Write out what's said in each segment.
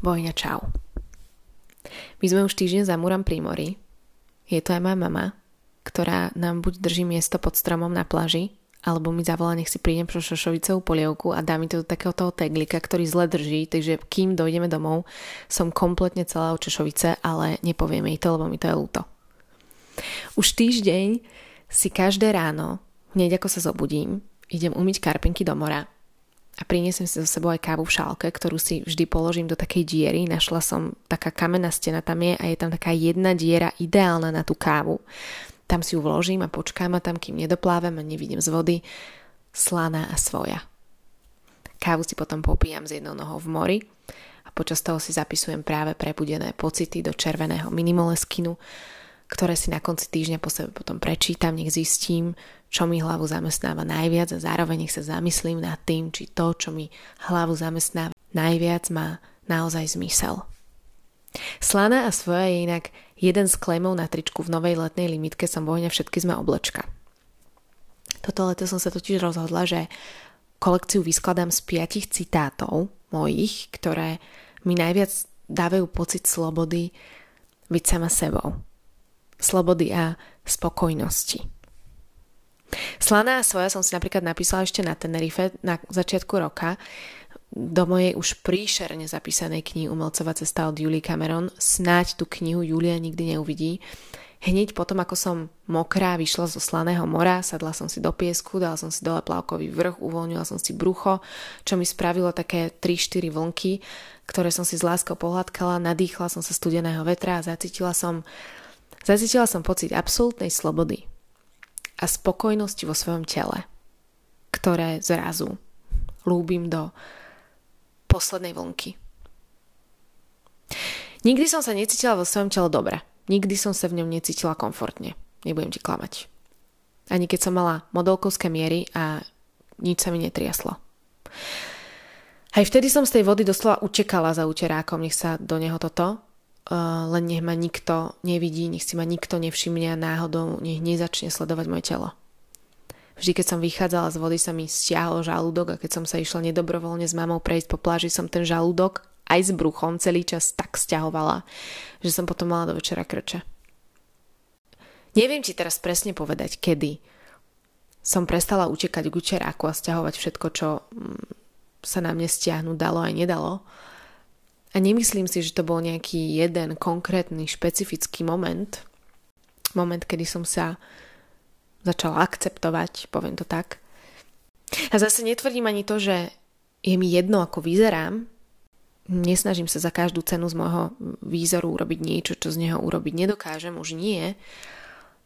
Vojňa, čau. My sme už týždeň za múrom pri mori. Je to aj moja mama, ktorá nám buď drží miesto pod stromom na pláži, alebo mi zavolá, nech si prídem pro šošovicovú polievku a dá mi to do takého toho teglika, ktorý zle drží, takže kým dojdeme domov, som kompletne celá od šošovice, ale nepoviem jej to, lebo mi to je ľúto. Už týždeň si každé ráno, hneď ako sa zobudím, idem umyť karpinky do mora a priniesem si zo sebou aj kávu v šálke, ktorú si vždy položím do takej diery. Našla som, taká kamenná stena tam je a je tam taká jedna diera ideálna na tú kávu. Tam si ju vložím a počkám a tam, kým nedoplávam a nevidím z vody, slaná a svoja. Kávu si potom popíjam z jednou nohou v mori a počas toho si zapisujem práve prebudené pocity do červeného minimoleskinu, ktoré si na konci týždňa po sebe potom prečítam, nech zistím, čo mi hlavu zamestnáva najviac a zároveň nech sa zamyslím nad tým, či to, čo mi hlavu zamestnáva najviac, má naozaj zmysel. Slaná a svoja je inak jeden z klejmov na tričku v novej letnej limitke Som Vojňa, všetky sme oblečka. Toto leto som sa totiž rozhodla, že kolekciu vyskladám z 5 citátov mojich, ktoré mi najviac dávajú pocit slobody byť sama sebou. Slobody a spokojnosti. Slaná a svoja som si napríklad napísala ešte na Tenerife na začiatku roka do mojej už príšerne zapísanej knihy Umelcová cesta od Julie Cameron. Snáď tú knihu Julia nikdy neuvidí. Hneď potom, ako som mokrá vyšla zo slaného mora, sadla som si do piesku, dala som si dole plavkový vrch, uvoľnila som si brucho, čo mi spravilo také 3-4 vlnky, ktoré som si s láskou pohľadkala, nadýchla som sa studeného vetra a Zacítila som pocit absolútnej slobody a spokojnosti vo svojom tele, ktoré zrazu lúbim do poslednej vlnky. Nikdy som sa necítila vo svojom tele dobre. Nikdy som sa v ňom necítila komfortne. Nebudem ti klamať. Ani keď som mala modelkovské miery a nič sa mi netriaslo. Aj vtedy som z tej vody doslova utekala za uterákom, nech sa do neho toto len nech ma nikto nevidí, nech si ma nikto nevšimne a náhodou nech nezačne sledovať moje telo. Vždy, keď som vychádzala z vody, sa mi stiahol žalúdok a keď som sa išla nedobrovoľne s mamou prejsť po pláži, som ten žalúdok aj s bruchom celý čas tak stiahovala, že som potom mala do večera krče. Neviem ti teraz presne povedať, kedy som prestala utekať k učeráku a stiahovať všetko, čo sa na mne stiahnuť dalo aj nedalo. A nemyslím si, že to bol nejaký jeden konkrétny, špecifický moment. Moment, kedy som sa začala akceptovať, poviem to tak. A zase netvrdím ani to, že je mi jedno, ako vyzerám. Nesnažím sa za každú cenu z môjho výzoru urobiť niečo, čo z neho urobiť nedokážem, už nie.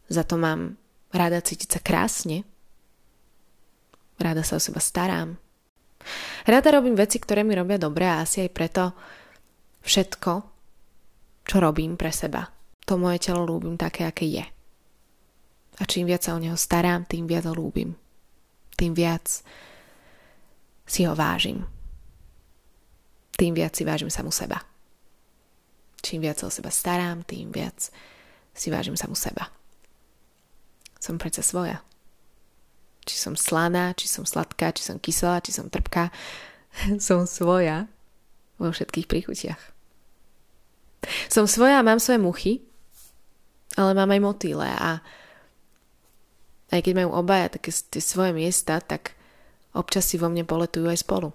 Za to mám rada cítiť sa krásne. Rada sa o seba starám. Rada robím veci, ktoré mi robia dobre a asi aj preto všetko, čo robím pre seba, to moje telo ľúbim také, aké je. A čím viac sa o neho starám, tým viac ho ľúbim. Tým viac si ho vážim. Tým viac si vážim samu seba. Čím viac sa o seba starám, tým viac si vážim samu seba. Som predsa svoja. Či som slaná, či som sladká, či som kyselá, či som trpká, som svoja vo všetkých príchutiach. Som svoja a mám svoje muchy, ale mám aj motýle a aj keď majú obaja také tie svoje miesta, tak občas si vo mne poletujú aj spolu.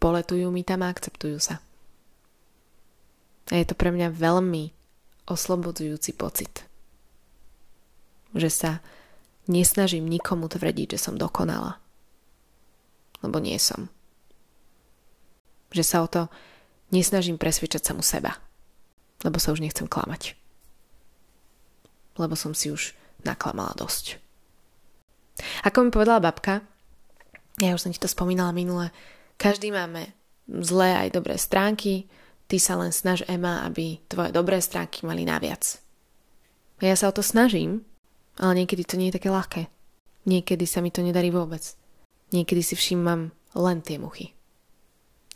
Poletujú mi tam a akceptujú sa. A je to pre mňa veľmi oslobodzujúci pocit. Že sa nesnažím nikomu tvrdiť, že som dokonala. Lebo nie som. Že sa o to nesnažím presvedčať samu seba. Lebo sa už nechcem klamať. Lebo som si už naklamala dosť. Ako mi povedala babka, ja už som ti to spomínala minule, každý máme zlé aj dobré stránky, ty sa len snaž, Ema, aby tvoje dobré stránky mali naviac. Ja sa o to snažím, ale niekedy to nie je také ľahké. Niekedy sa mi to nedarí vôbec. Niekedy si všímam len tie muchy.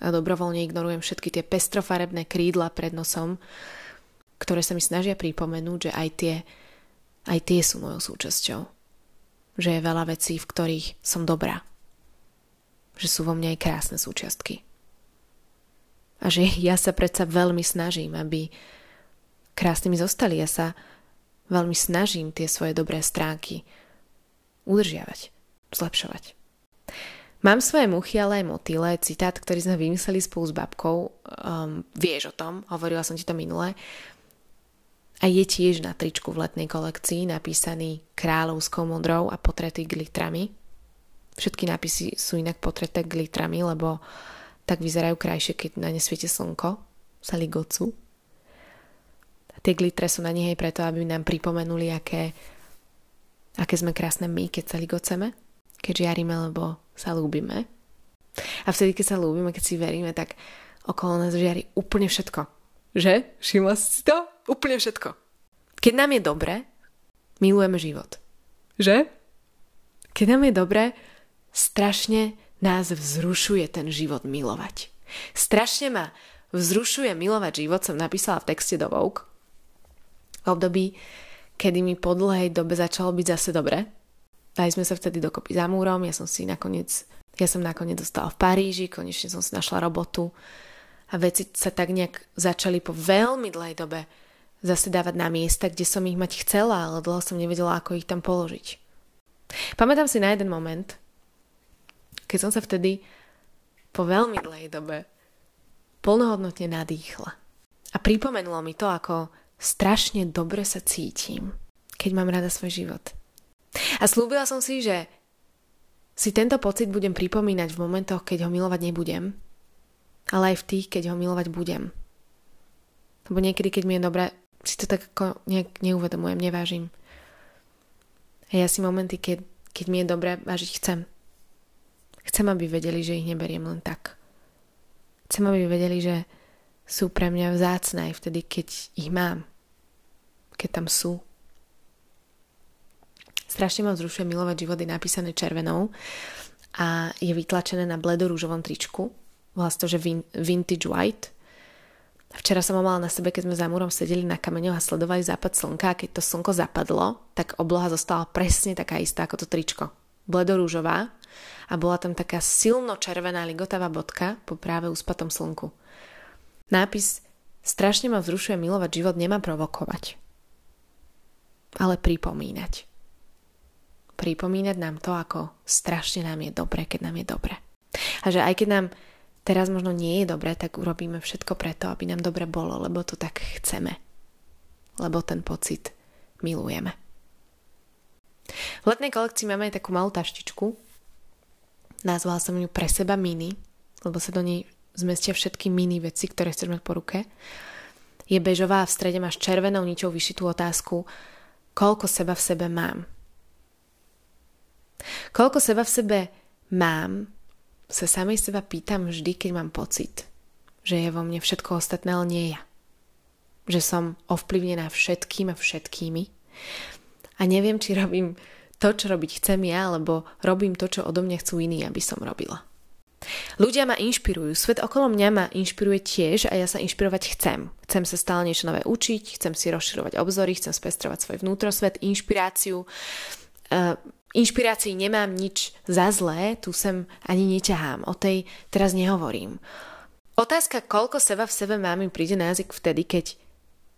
A dobrovoľne ignorujem všetky tie pestrofarebné krídla pred nosom, ktoré sa mi snažia pripomenúť, že aj tie sú mojou súčasťou. Že je veľa vecí, v ktorých som dobrá. Že sú vo mne aj krásne súčiastky. A a že ja sa predsa veľmi snažím, aby krásnymi zostali. Ja sa veľmi snažím tie svoje dobré stránky udržiavať, zlepšovať. Mám svoje muchy, ale aj motýle, citát, ktorý sme vymysleli spolu s babkou. Vieš o tom, hovorila som ti to minule. A je tiež na tričku v letnej kolekcii napísaný kráľovskou modrou a potretý glitrami. Všetky nápisy sú inak potreté glitrami, lebo tak vyzerajú krajšie, keď na ne svieti slnko, sa ligocu. A tie glitre sú na nich aj preto, aby nám pripomenuli, aké sme krásne my, keď sa ligoceme, keď žiaríme, lebo sa ľúbime. A vtedy, keď sa ľúbime, keď si veríme, tak okolo nás žiari úplne všetko. Že? Všimla si to? Úplne všetko. Keď nám je dobre, milujeme život. Že? Keď nám je dobre, strašne nás vzrušuje ten život milovať. Strašne ma vzrušuje milovať život, som napísala v texte do Vogue. V období, kedy mi po dlhej dobe začalo byť zase dobre. Dali sme sa vtedy dokopy za múrom, ja som nakoniec dostala v Paríži, konečne som si našla robotu a veci sa tak nejak začali po veľmi dlhej dobe zase dávať na miesta, kde som ich mať chcela, ale dlho som nevedela, ako ich tam položiť. Pamätám si na jeden moment, keď som sa vtedy po veľmi dlhej dobe plnohodnotne nadýchla. A pripomenulo mi to, ako strašne dobre sa cítim, keď mám rada svoj život. A slúbila som si, že si tento pocit budem pripomínať v momentoch, keď ho milovať nebudem, ale aj v tých, keď ho milovať budem. Lebo niekedy, keď mi je dobré, si to tak ako nejak neuvedomujem, nevážim. A ja si momenty, keď mi je dobré, vážiť chcem. Chcem, aby vedeli, že ich neberiem len tak. Chcem, aby vedeli, že sú pre mňa vzácne aj vtedy, keď ich mám. Keď tam sú. Strašne ma vzrušuje milovať život, je napísané červenou a je vytlačené na bledorúžovom tričku. Volá sa to, že vintage white. Včera som ho mala na sebe, keď sme za múrom sedeli na kameňoch a sledovali západ slnka a keď to slnko zapadlo, tak obloha zostala presne taká istá ako to tričko. Bledorúžová a bola tam taká silno červená ligotavá bodka po práve uspatom slnku. Nápis strašne ma vzrušuje milovať život, nemá provokovať, ale pripomínať. Pripomínať nám to, ako strašne nám je dobre, keď nám je dobre. A že aj keď nám teraz možno nie je dobre, tak urobíme všetko preto, aby nám dobre bolo, lebo to tak chceme. Lebo ten pocit milujeme. V letnej kolekcii máme aj takú malú taštičku. Nazvala som ju pre seba mini, lebo sa do nej zmestia všetky mini veci, ktoré chceš mať po ruke. Je bežová a v strede máš červenou niťou vyšitú otázku, koľko seba v sebe mám. Koľko seba v sebe mám, sa samej seba pýtam vždy, keď mám pocit, že je vo mne všetko ostatné, ale nie ja. Že som ovplyvnená všetkým a všetkými a neviem, či robím to, čo robiť chcem ja, alebo robím to, čo odo mňa chcú iní, aby som robila. Ľudia ma inšpirujú, svet okolo mňa ma inšpiruje tiež a ja sa inšpirovať chcem. Chcem sa stále niečo nové učiť, chcem si rozširovať obzory, chcem spestrovať svoj vnútrosvet, inšpiráciu. Inšpirácií nemám nič za zlé, tu sem ani neťahám, o tej teraz nehovorím. Otázka, koľko seba v sebe mám, mi príde na jazyk vtedy, keď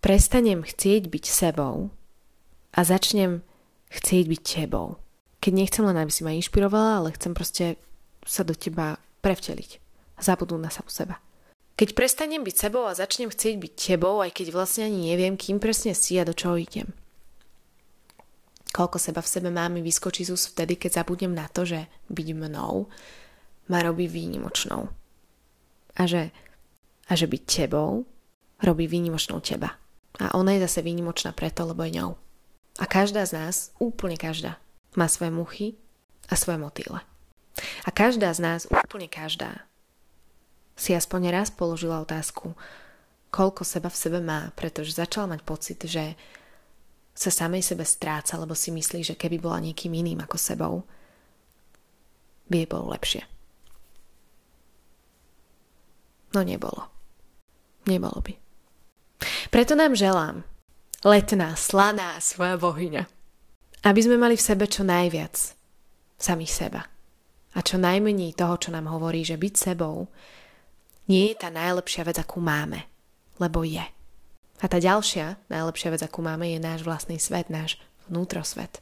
prestanem chcieť byť sebou a začnem chcieť byť tebou. Keď nechcem len, aby si ma inšpirovala, ale chcem proste sa do teba prevteliť a zabudnúť na samu seba. Keď prestanem byť sebou a začnem chcieť byť tebou, aj keď vlastne ani neviem, kým presne si a do čoho idem. Koľko seba v sebe mám, mi vyskočí z úst vtedy, keď zabudnem na to, že byť mnou ma robí výnimočnou. A že byť tebou robí výnimočnou teba. A ona je zase výnimočná preto, lebo je ňou. A každá z nás, úplne každá, má svoje muchy a svoje motýle. A každá z nás, úplne každá, si aspoň raz položila otázku, koľko seba v sebe má, pretože začala mať pocit, že sa samej sebe stráca, lebo si myslí, že keby bola niekým iným ako sebou, by jej bolo lepšie. No nebolo. Nebolo by. Preto nám želám, letná, slaná svoja bohyňa, aby sme mali v sebe čo najviac samých seba a čo najmenej toho, čo nám hovorí, že byť sebou nie je tá najlepšia vec, akú máme, lebo je. A tá ďalšia najlepšia vec, akú máme, je náš vlastný svet, náš vnútrosvet.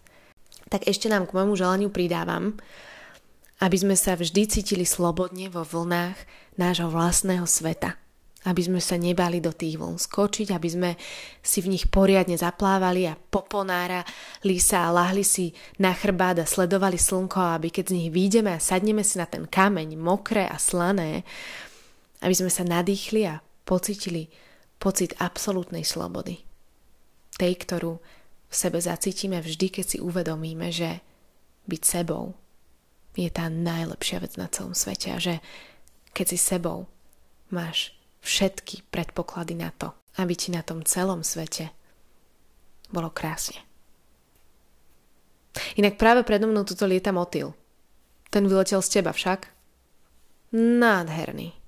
Tak ešte nám k môjmu želaniu pridávam, aby sme sa vždy cítili slobodne vo vlnách nášho vlastného sveta. Aby sme sa nebali do tých vln skočiť, aby sme si v nich poriadne zaplávali a poponárali sa a lahli si na chrbát a sledovali slnko, aby keď z nich výjdeme a sadneme si na ten kameň, mokré a slané, aby sme sa nadýchli a pocítili pocit absolútnej slobody. Tej, ktorú v sebe zacítime vždy, keď si uvedomíme, že byť sebou je tá najlepšia vec na celom svete a že keď si sebou, máš všetky predpoklady na to, aby ti na tom celom svete bolo krásne. Inak práve predo mnou tuto lieta motýl. Ten vyletel z teba však. Nádherný.